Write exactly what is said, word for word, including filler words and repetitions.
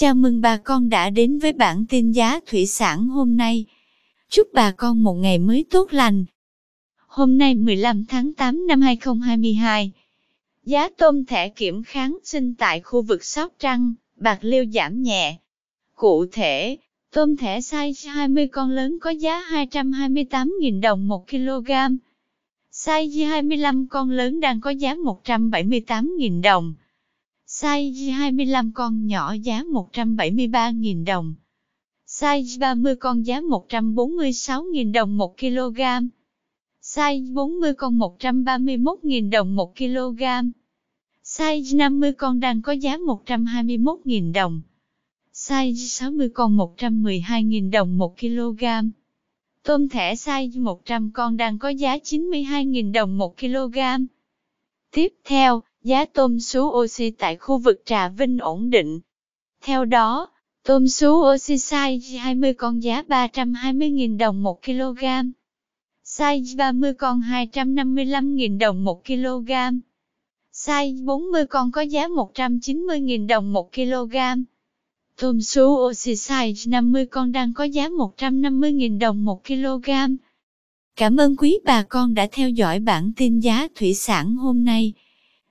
Chào mừng bà con đã đến với bản tin giá thủy sản hôm nay. Chúc bà con một ngày mới tốt lành. Hôm nay mười lăm tháng tám năm hai nghìn không trăm hai mươi hai, giá tôm thẻ kiểm kháng sinh tại khu vực Sóc Trăng, Bạc Liêu giảm nhẹ. Cụ thể, tôm thẻ size hai mươi con lớn có giá hai trăm hai mươi tám nghìn đồng một ki lô gam, size hai mươi lăm con lớn đang có giá một trăm bảy mươi tám nghìn đồng. Size hai mươi lăm con nhỏ giá một trăm bảy mươi ba nghìn đồng. Size ba mươi con giá một trăm bốn mươi sáu nghìn đồng một ki lô gam. Size bốn mươi con một trăm ba mươi mốt nghìn đồng một ki lô gam. Size năm mươi con đang có giá một trăm hai mươi mốt nghìn đồng. Size sáu mươi con một trăm mười hai nghìn đồng một ki lô gam. Tôm thẻ size một trăm con đang có giá chín mươi hai nghìn đồng một ki lô gam. Tiếp theo, giá tôm sú oxy tại khu vực Trà Vinh ổn định. Theo đó, tôm sú oxy size hai mươi con giá ba trăm hai mươi nghìn đồng một ki lô gam, size ba mươi con hai trăm năm mươi lăm nghìn đồng một ki lô gam, size bốn mươi con có giá một trăm chín mươi nghìn đồng một ki lô gam, tôm sú oxy size năm mươi con đang có giá một trăm năm mươi nghìn đồng một ki lô gam. Cảm ơn quý bà con đã theo dõi bản tin giá thủy sản hôm nay.